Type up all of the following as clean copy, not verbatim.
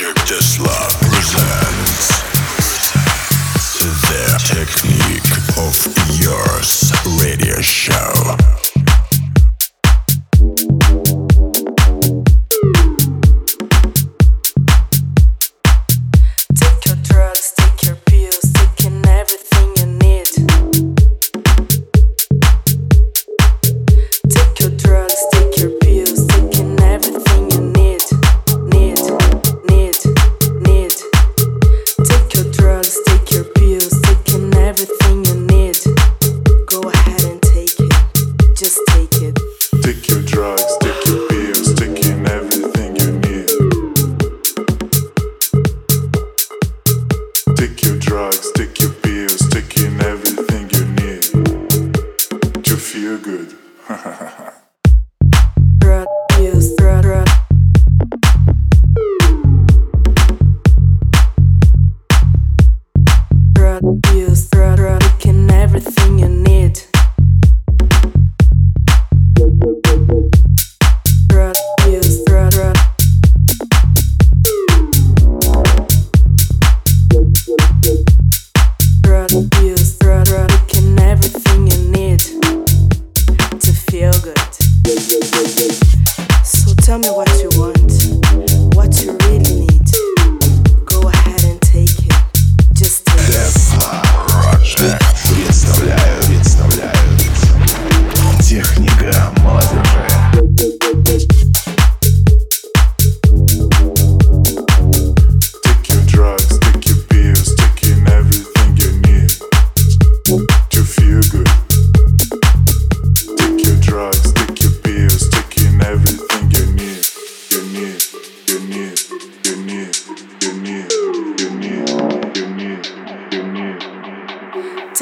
Project Tesla presents the Technique of Yours radio show.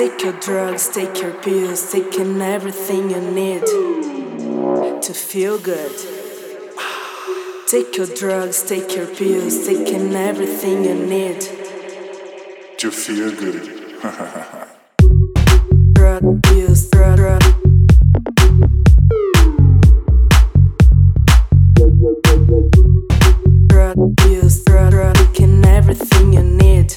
Take your drugs, take your pills, taking everything you need to feel good. Take your drugs, take your pills, taking everything you need to feel good. Drug pills, drug. Drug pills, drug, taking everything you need.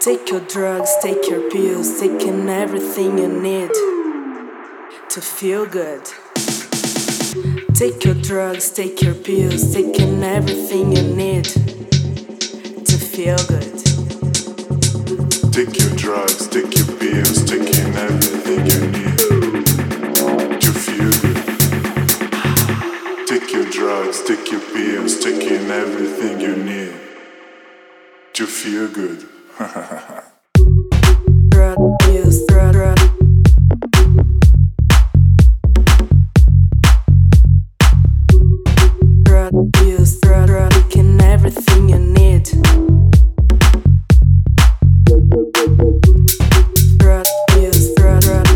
Take your drugs, take your pills, taking everything you need to feel good. Take your drugs, take your pills, taking everything you need to feel good. Take your drugs, take your pills, taking everything you need to feel good. Take your drugs, take your pills, taking everything you need to feel good. Drug pills, drug. Drug pills, drug, taking everything you need. Drug pills, drug.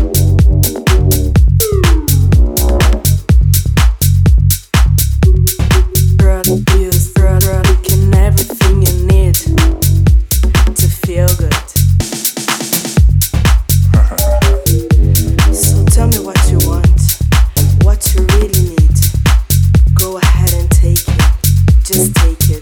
Drug pills, drug, taking everything you need. Feel good. So tell me what you want, what you really need. Go ahead and take it, just take it.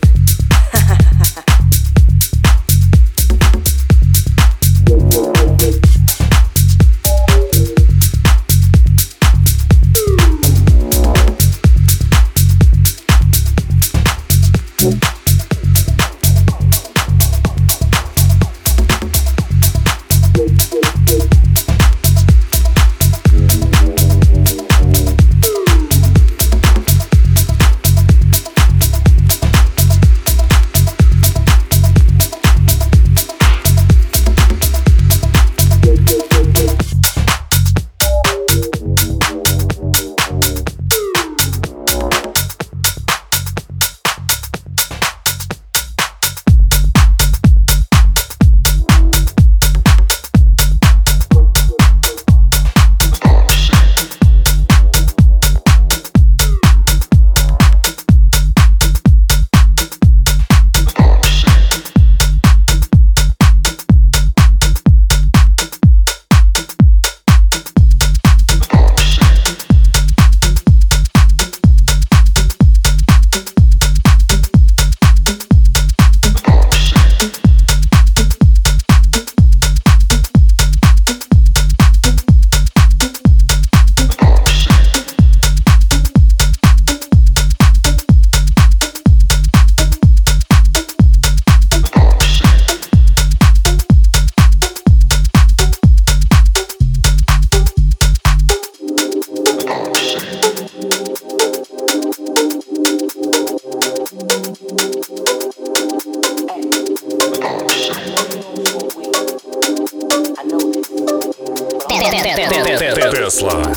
Tesla.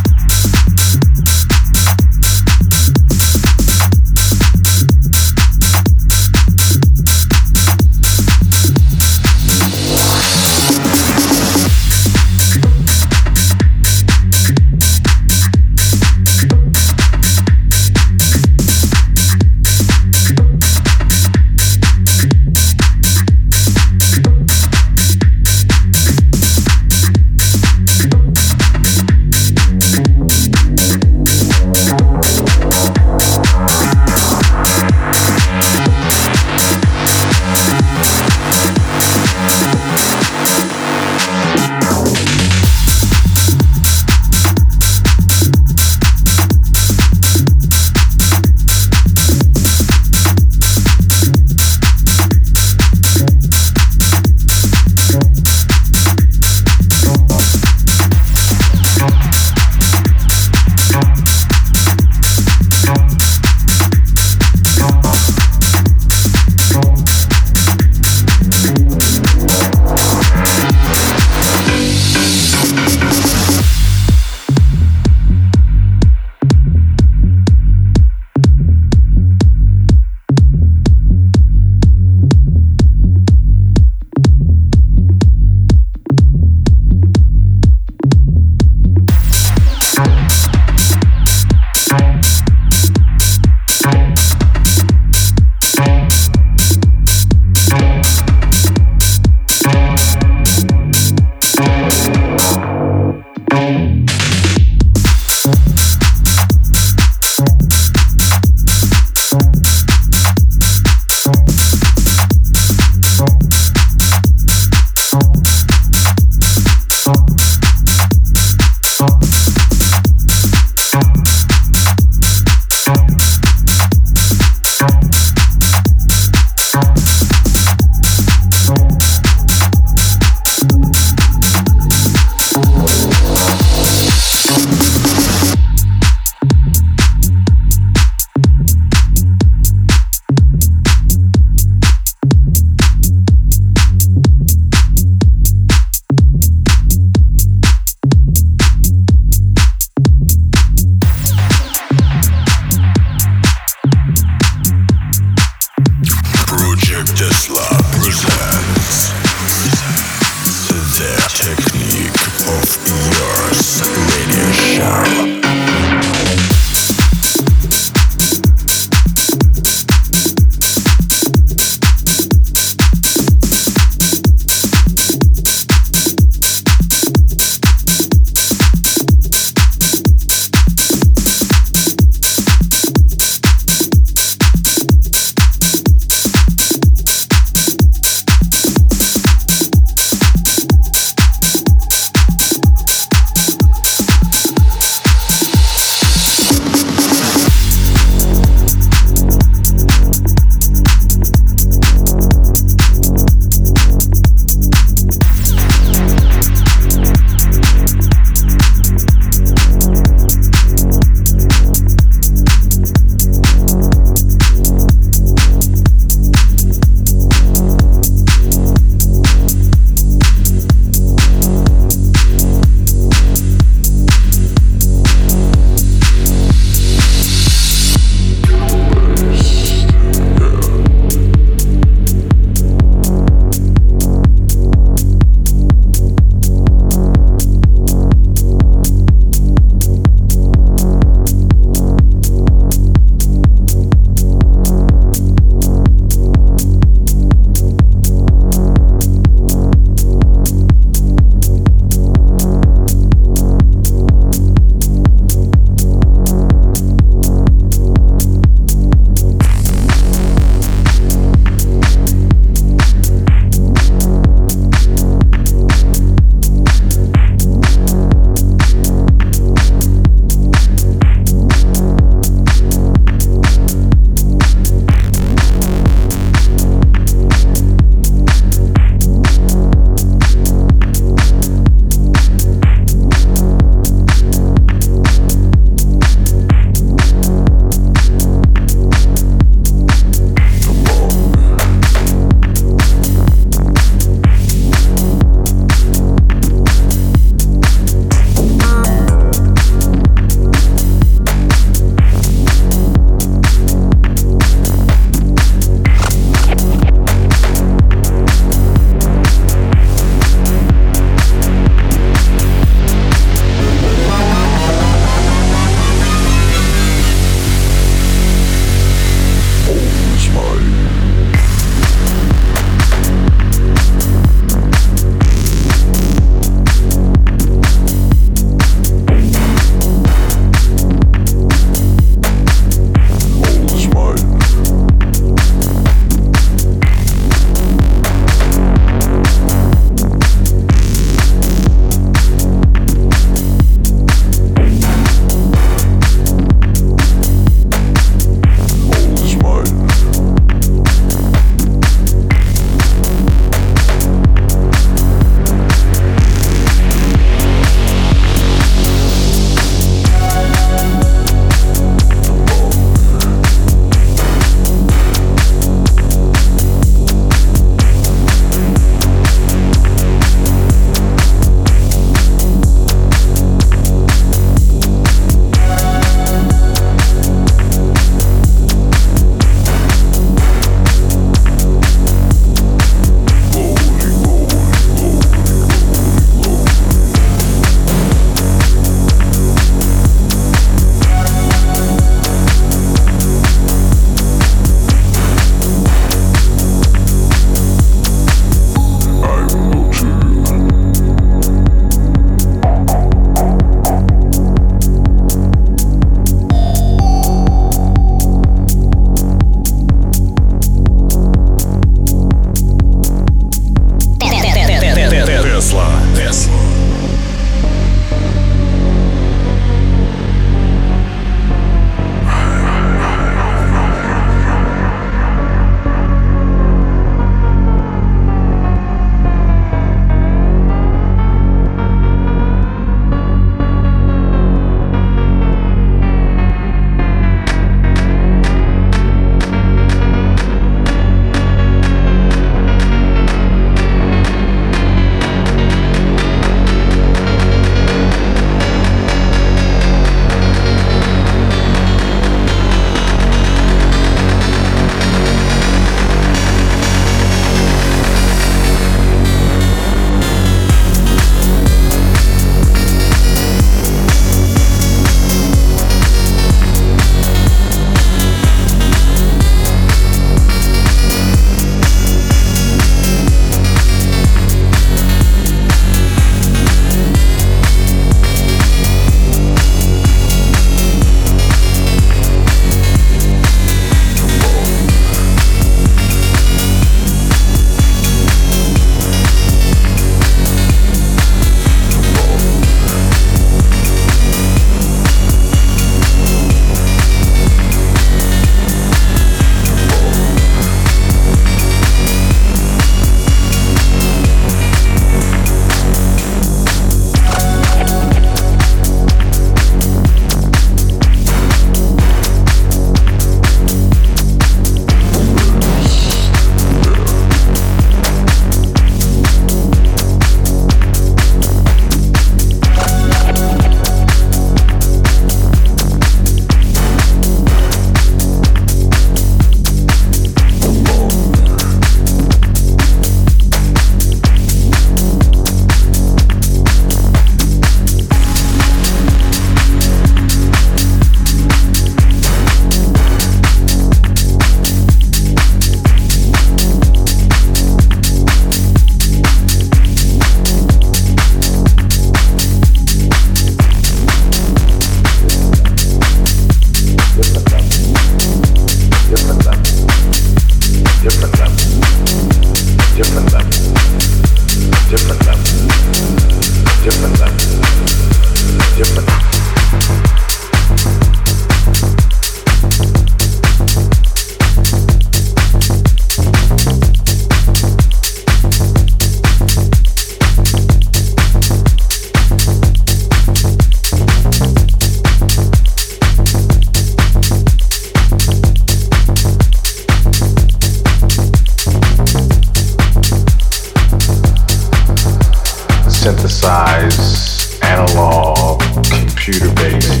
all computer-based.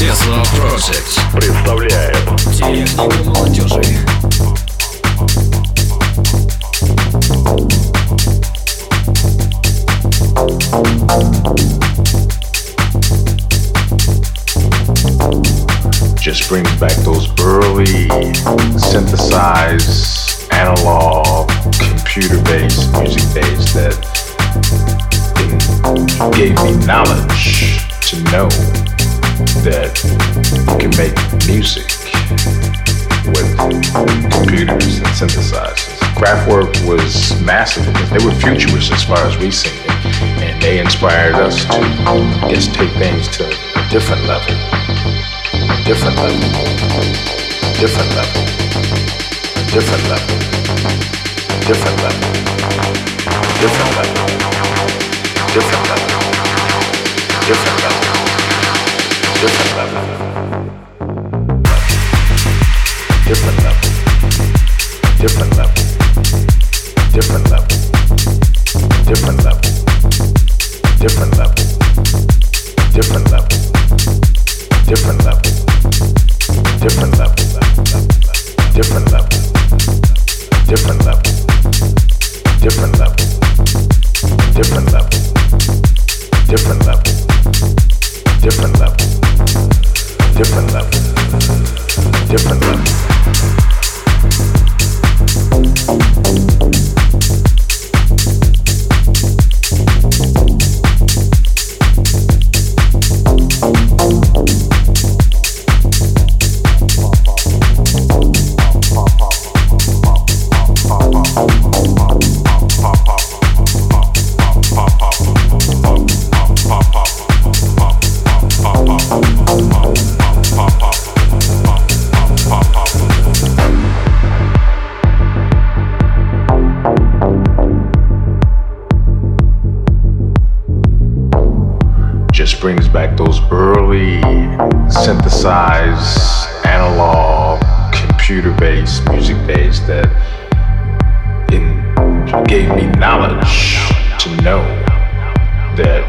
Tesla Project представляет технику молодежи. Just brings back those burly, synthesized, analog, computer-based music days that gave me knowledge to know that you can make music with computers and synthesizers. Kraftwerk was massive because they were futurists as far as we see it, and they inspired us to just take things to a different level, a different level, a different level, a different level, a different level, a different level, a different level, a different level. Different level. Different level. Different level. Different level. Different level. Different level. Different level. Different level. Different level. Different level. Different level. Different level. Different level. Different level. Different level. Different level, different level. Brings back those early synthesized, analog, computer-based music days that it gave me knowledge to know that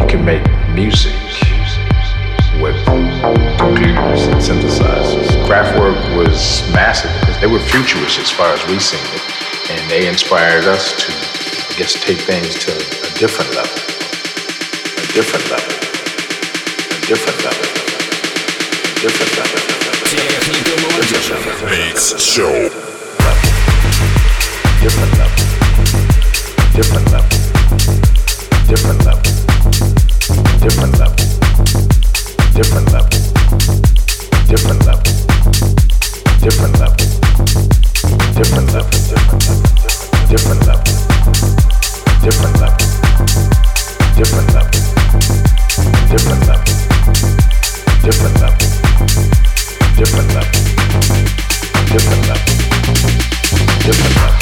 you can make music with computers and synthesizers. Kraftwerk was massive because they were futurists as far as we seen it, and they inspired us to just take things to a different level. Different level. Different level. Different level. Техника молодежи. Mix show. Different level. Different level. Different level. Different level. Different level. Different level. Different level. Different level. Different level. Different level. Different level. Different level, different level, different level, different level, different level.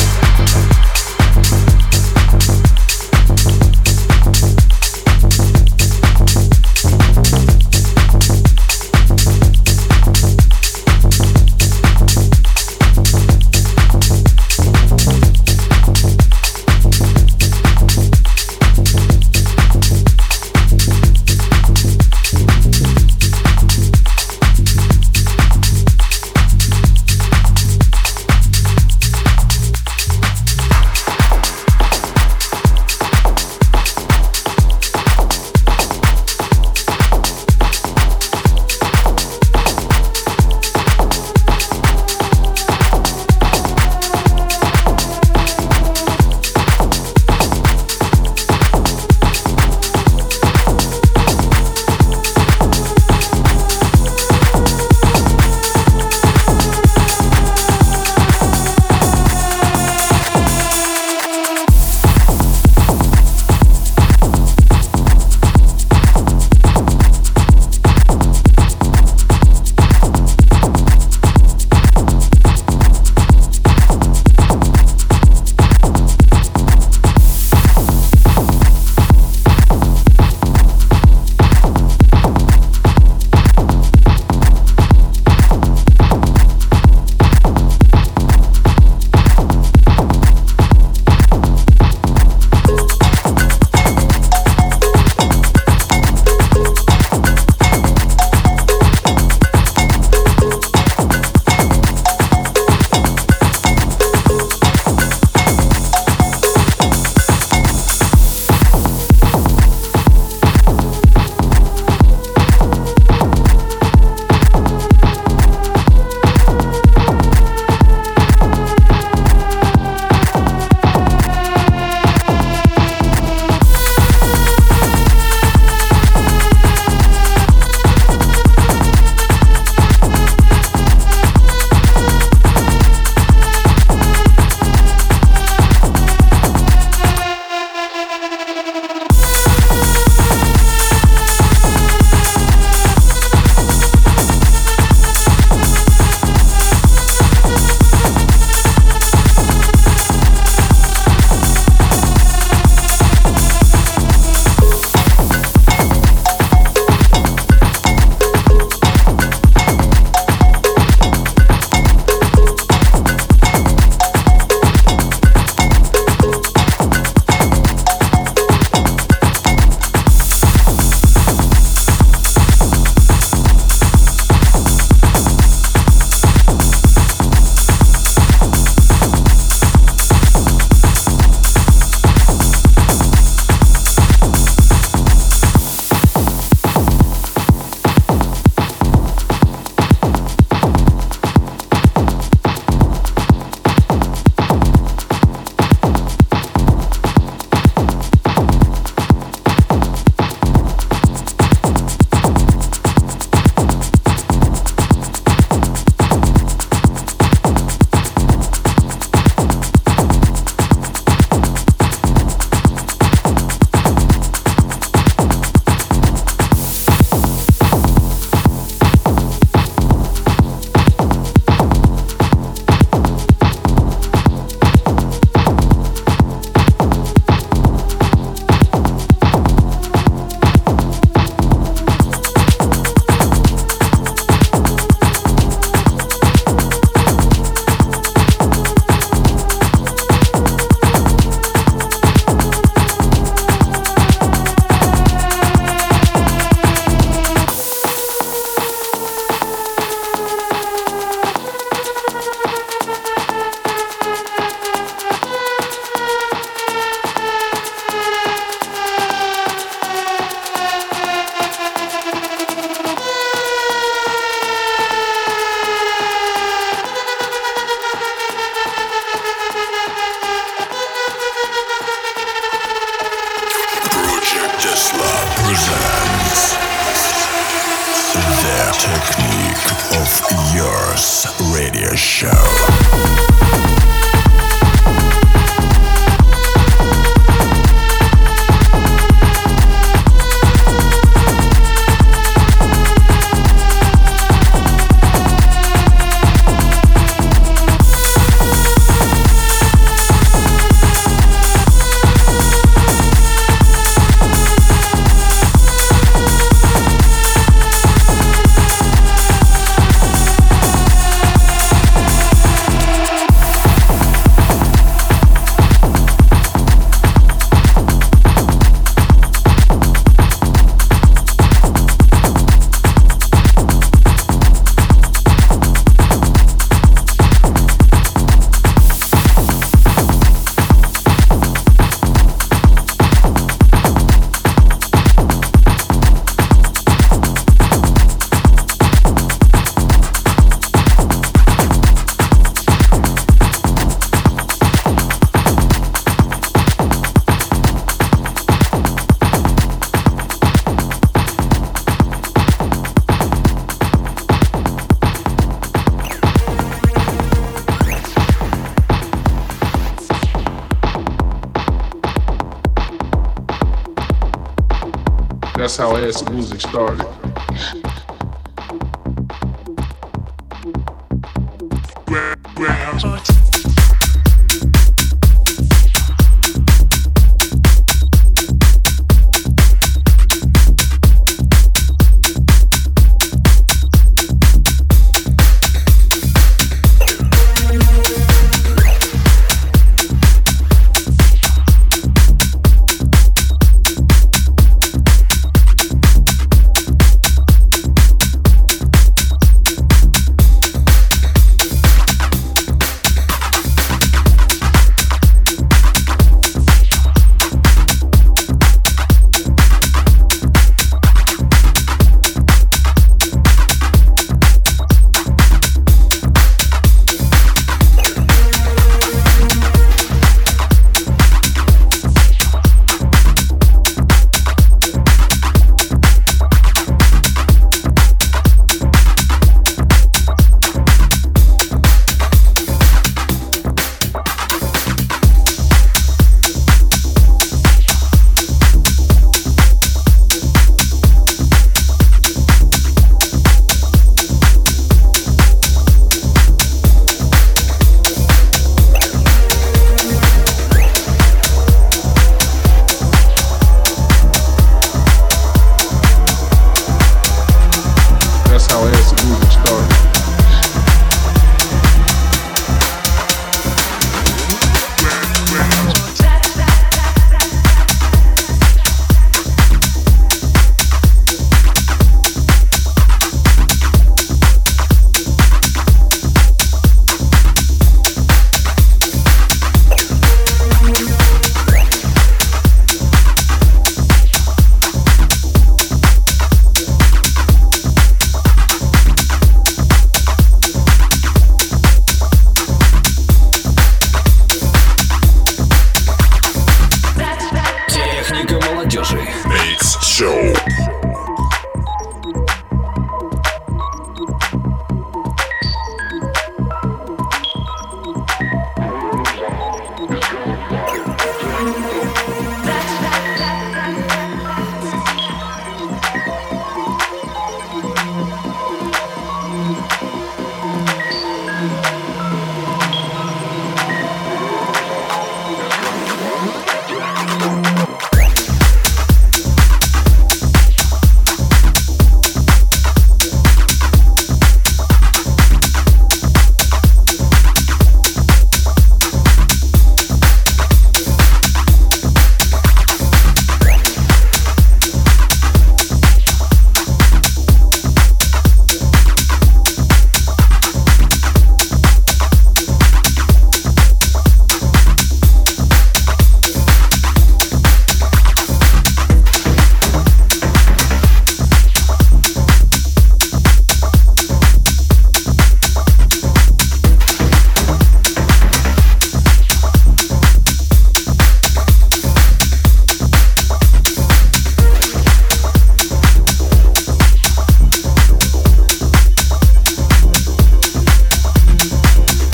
This radio show. That's how ass music started.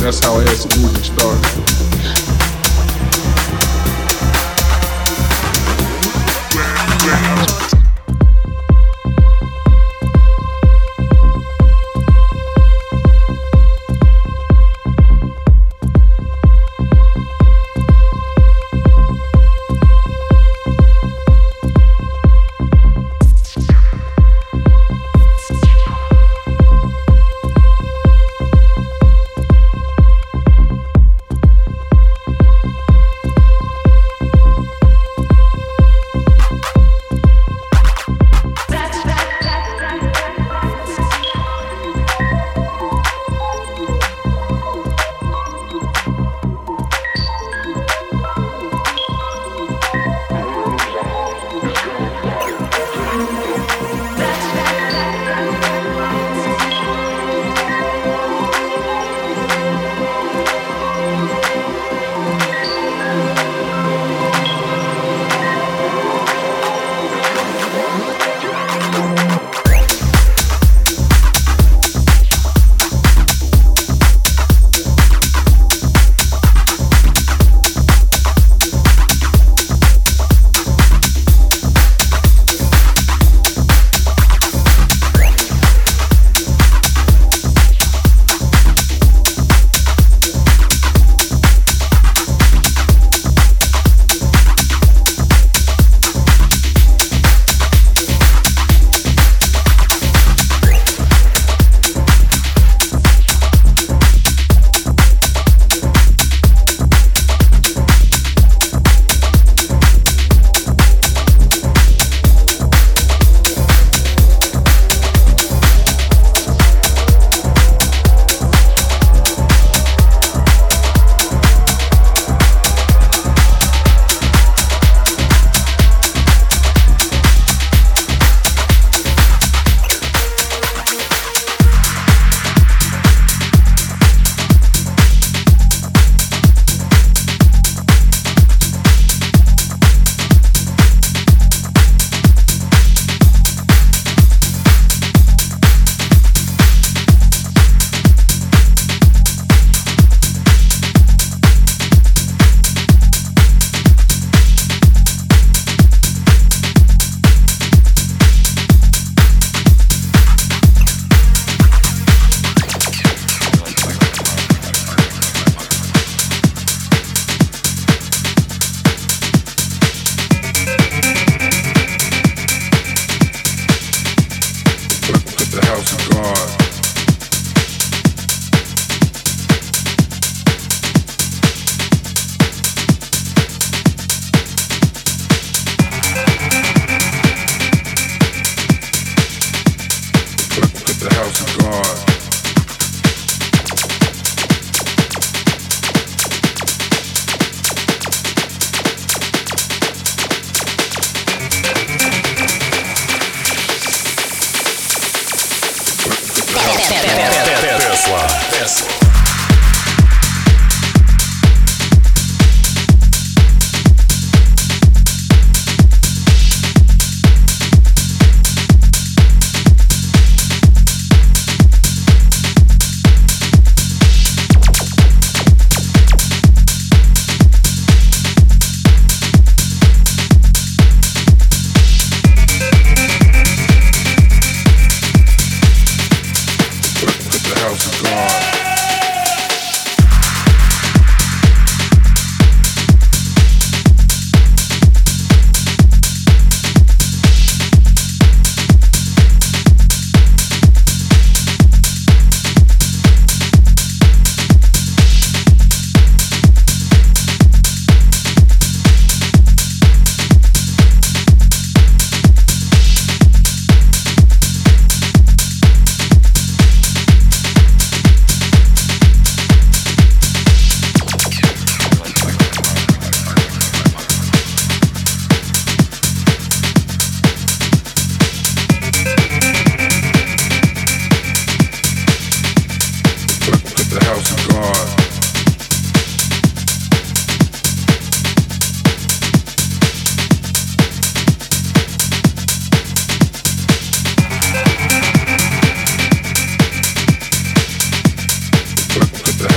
That's how acid movement starts.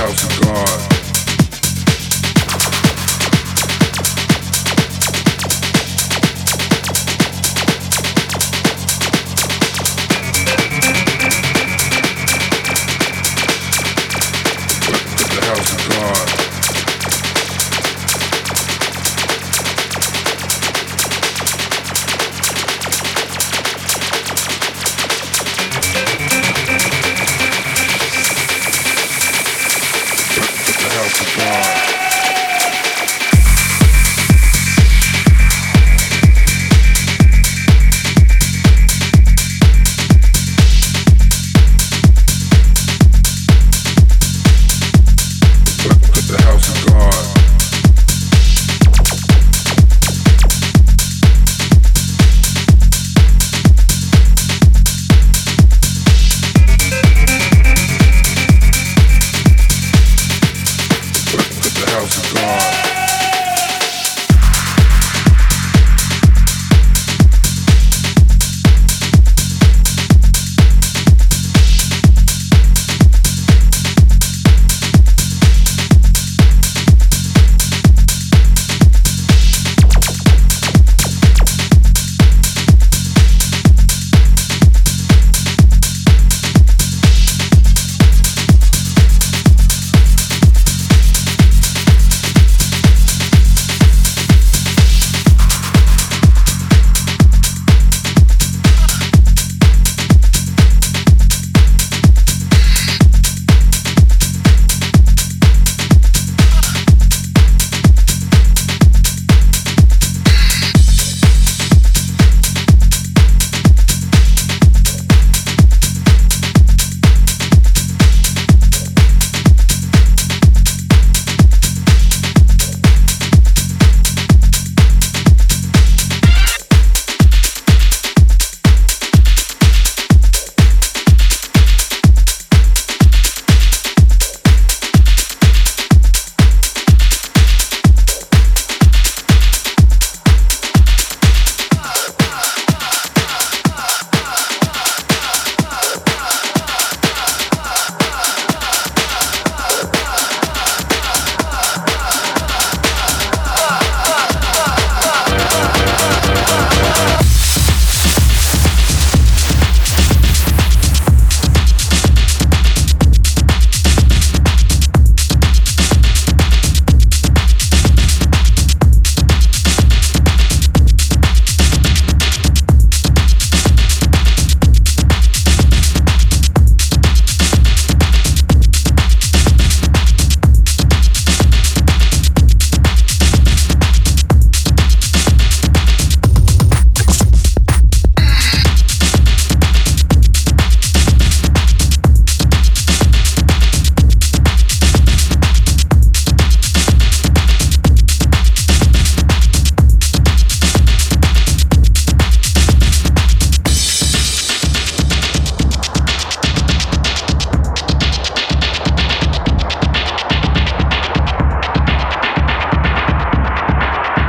house of God.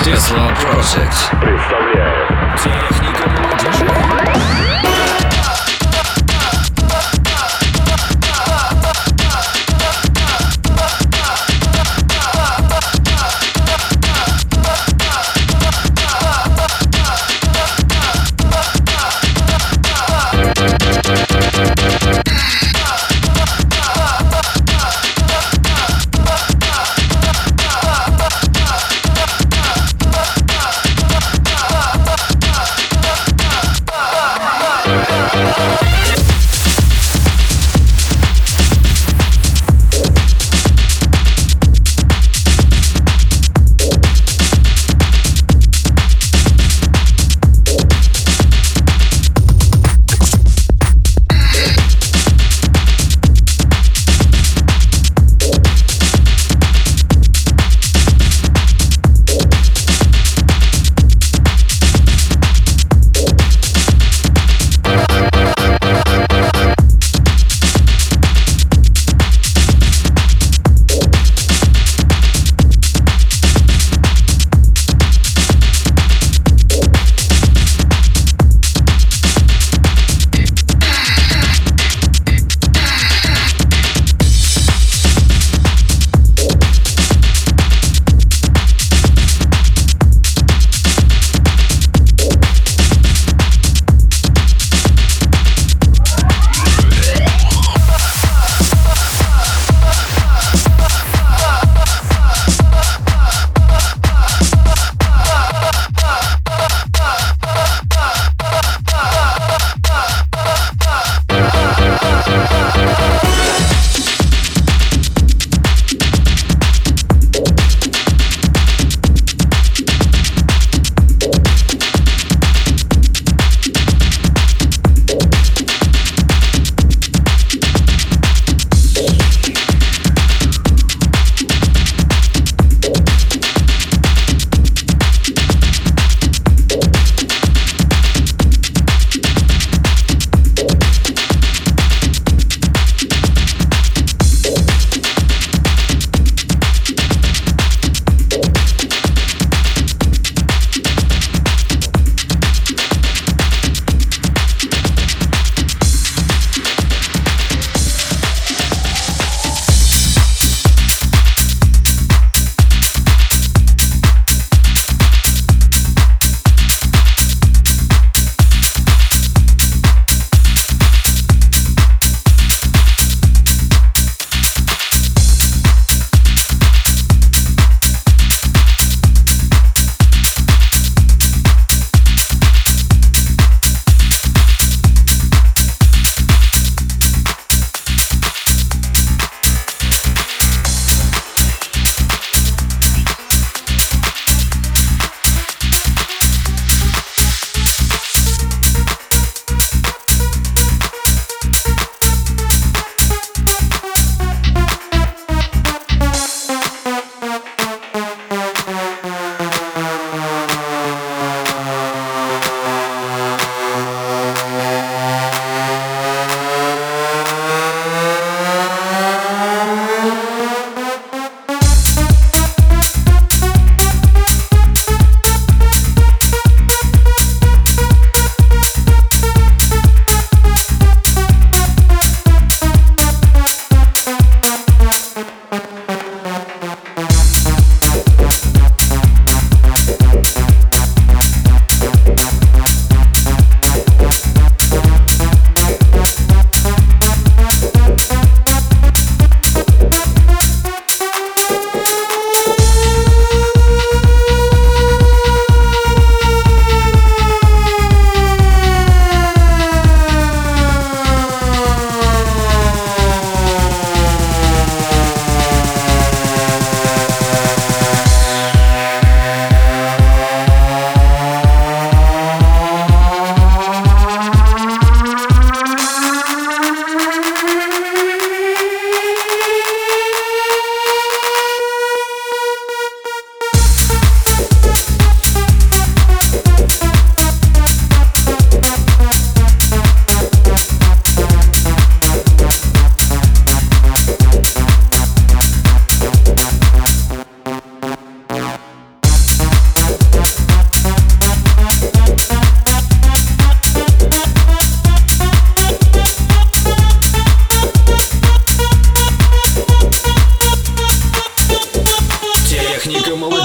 Tesla Project представляет техника молодежи.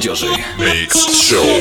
молодежи. Mix Show.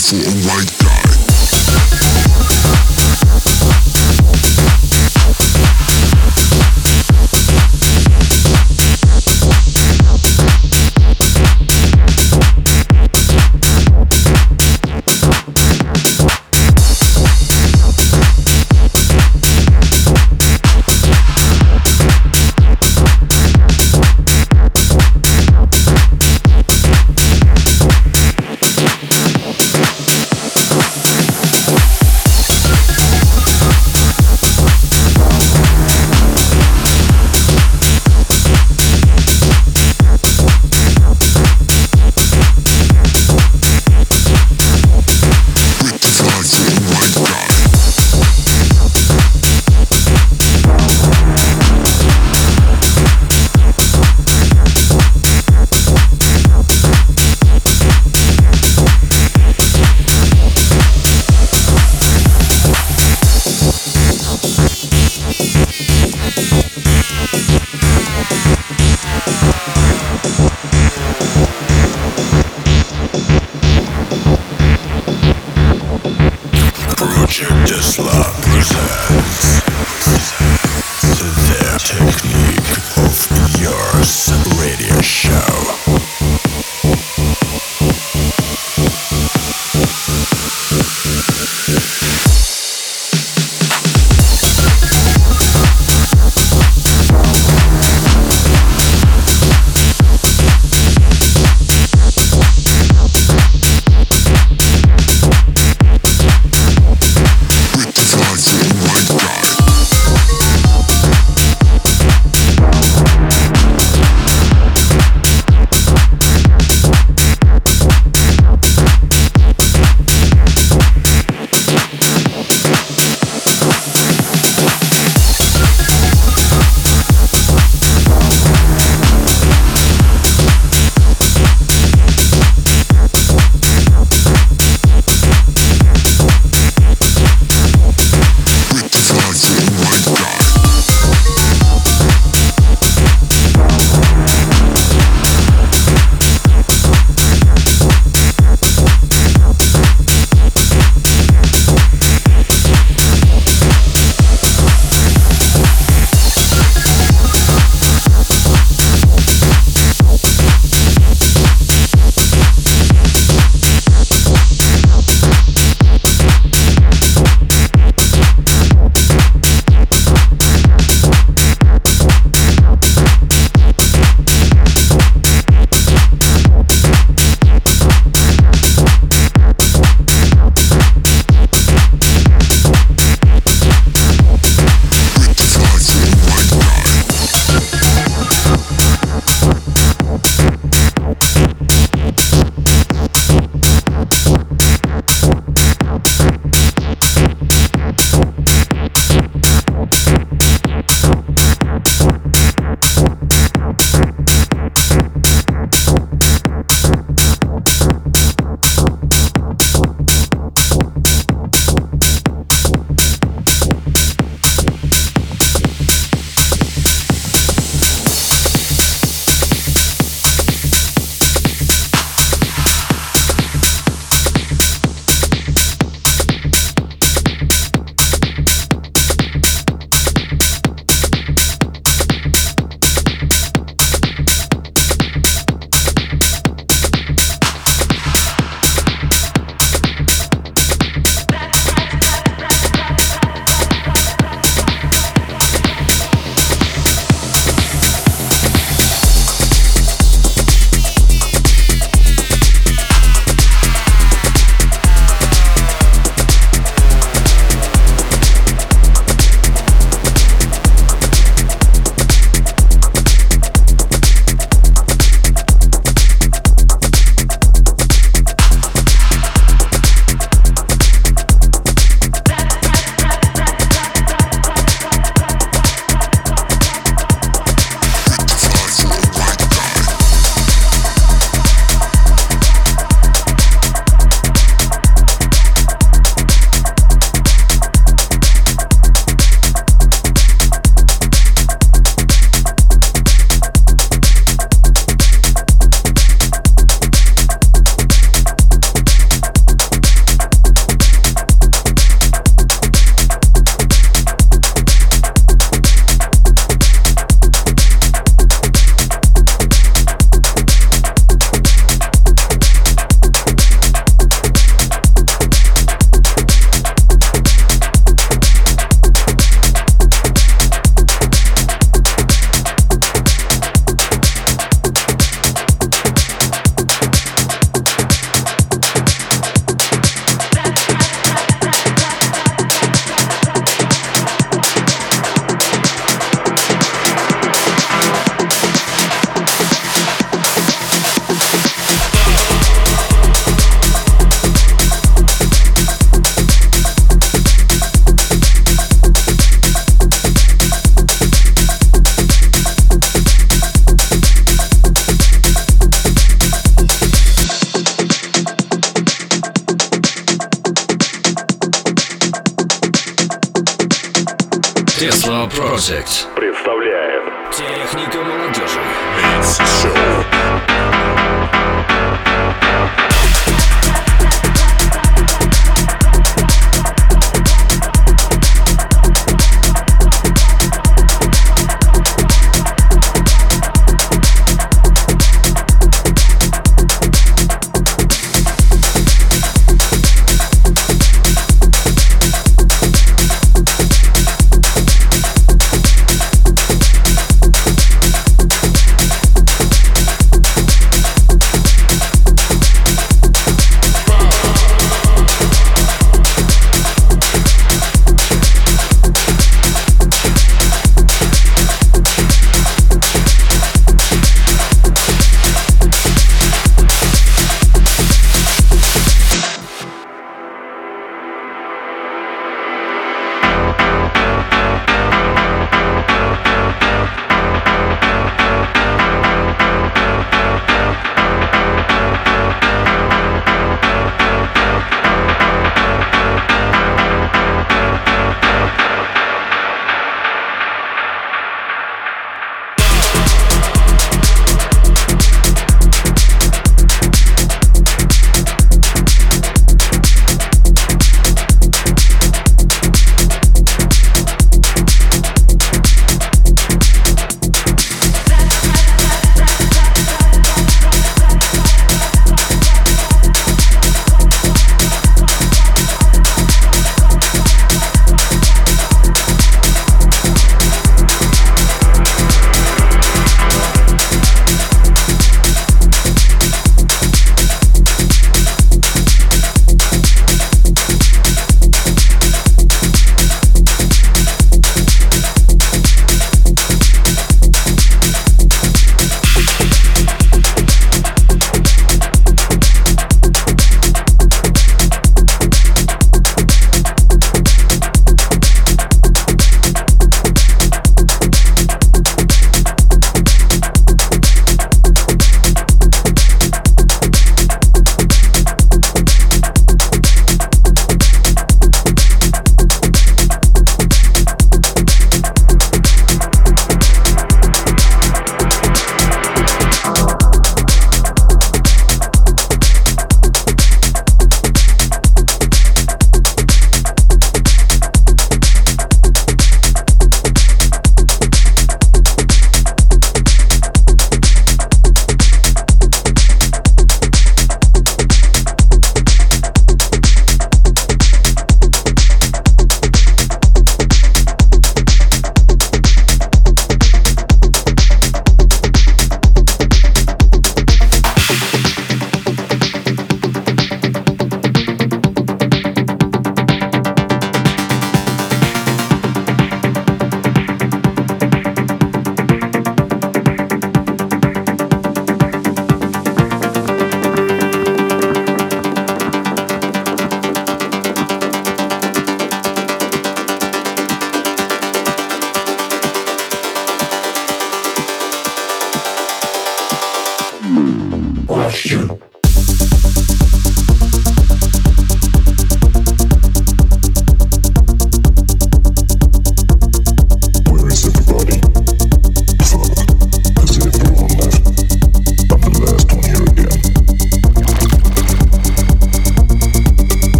life for a white guy. Tesla presents their technique of yours radio show. Tesla Project представляет техника молодежи. It's show.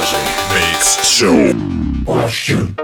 Show Question.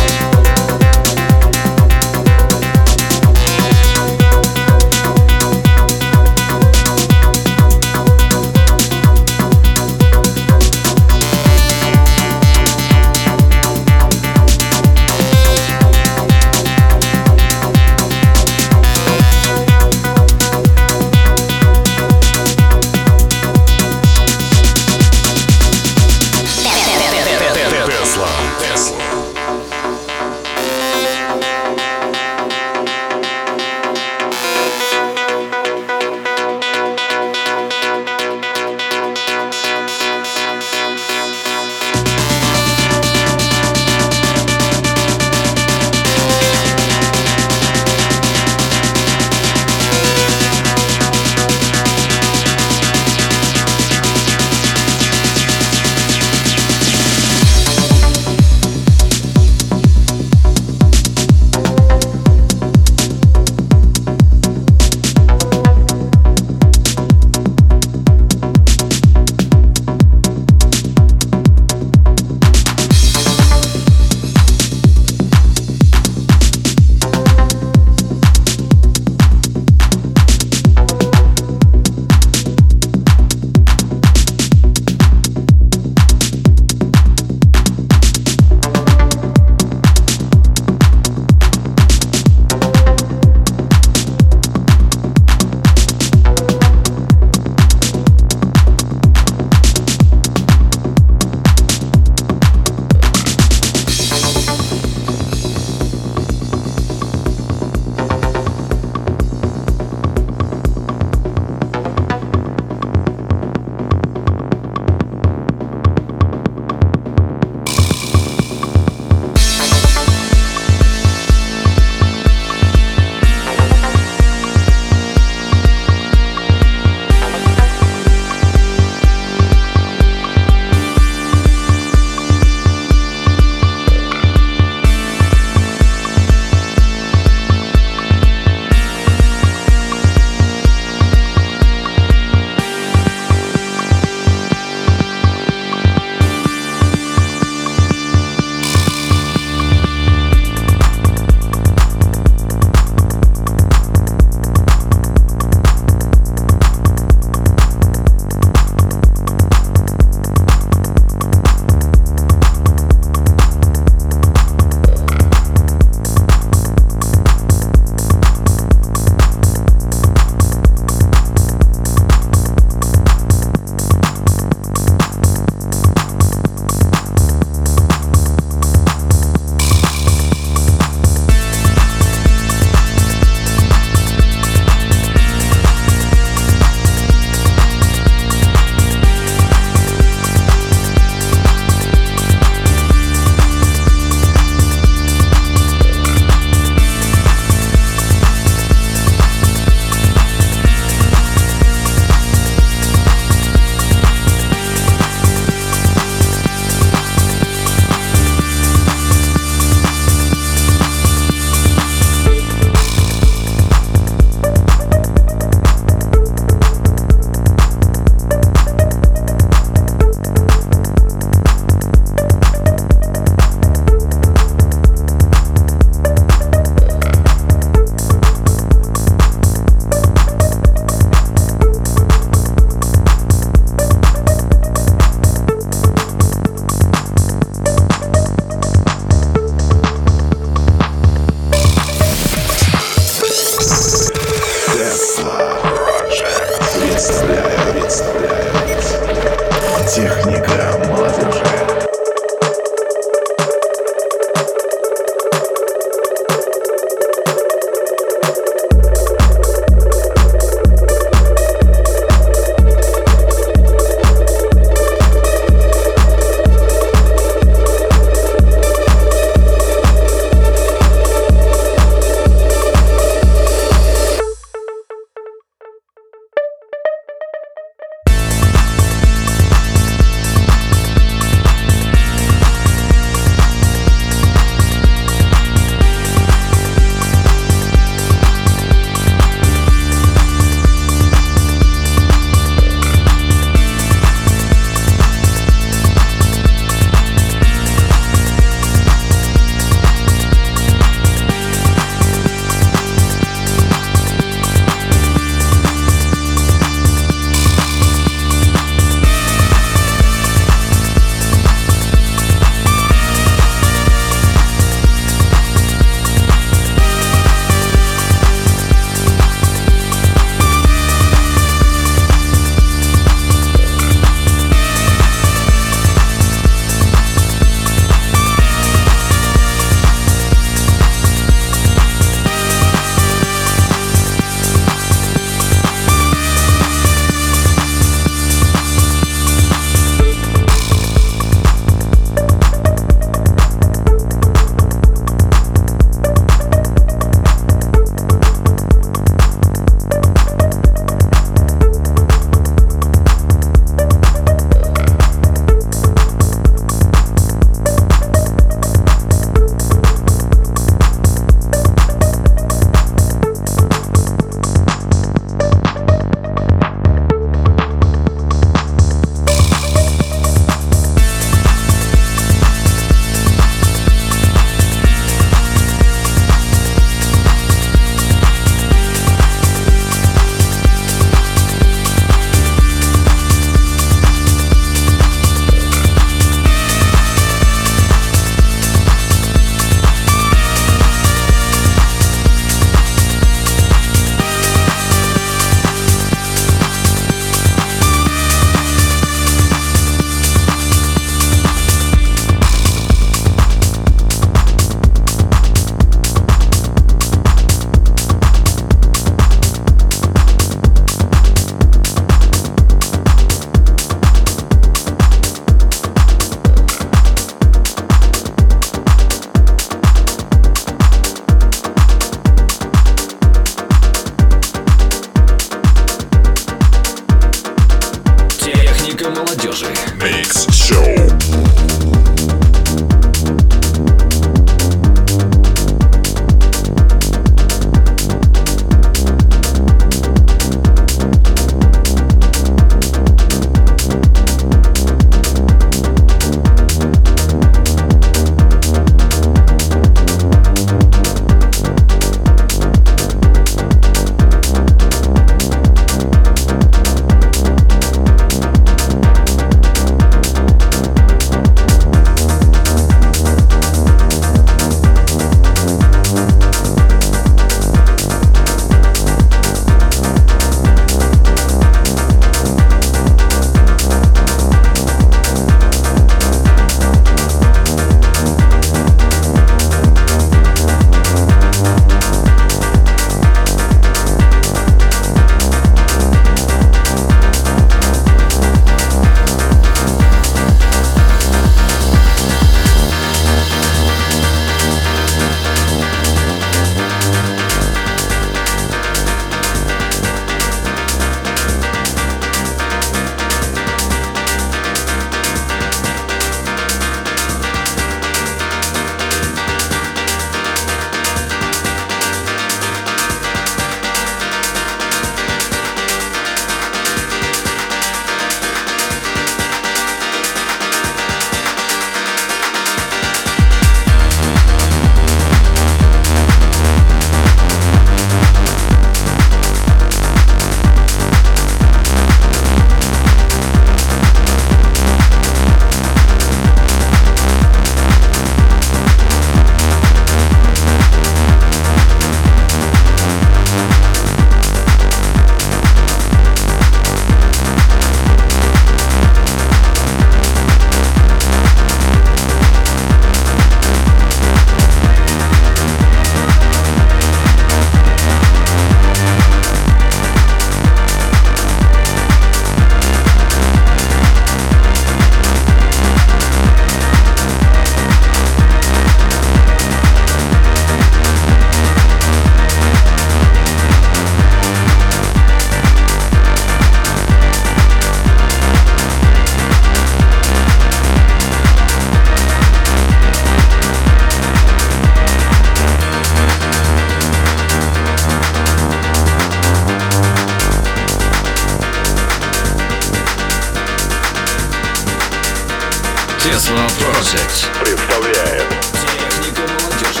Tesla Project представляет технику молодежи.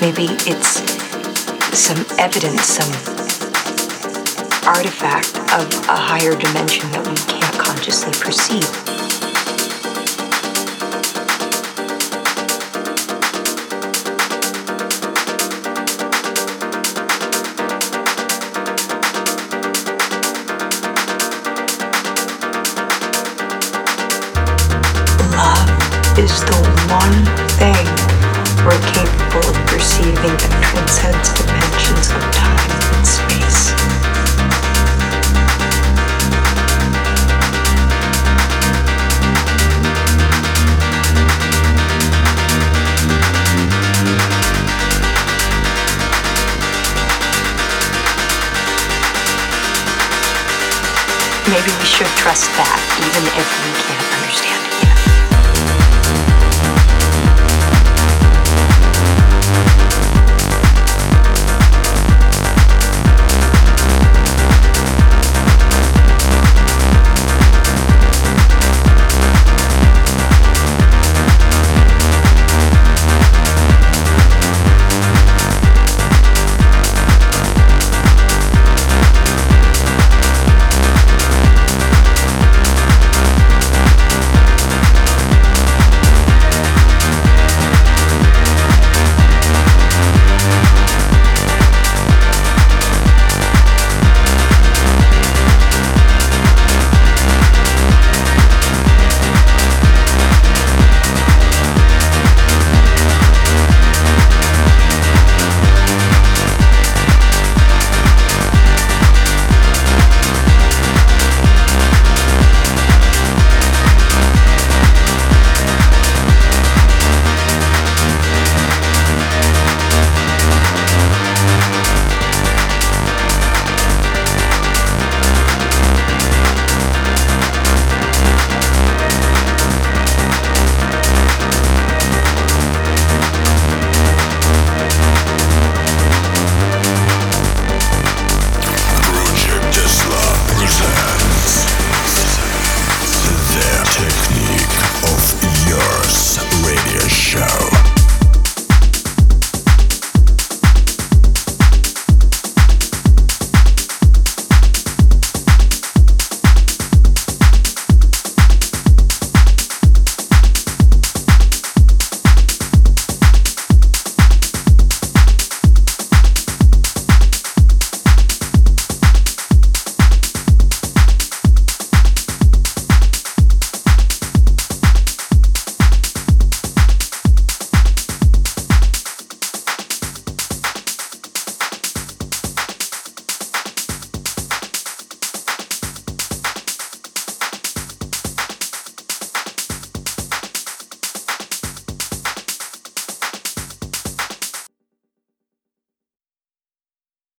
Maybe it's some evidence, some artifact of a higher dimension that we can't consciously perceive. Love is the one thing we're capable of perceiving that transcends dimensions of time and space. Maybe we should trust that, even if we can't understand it.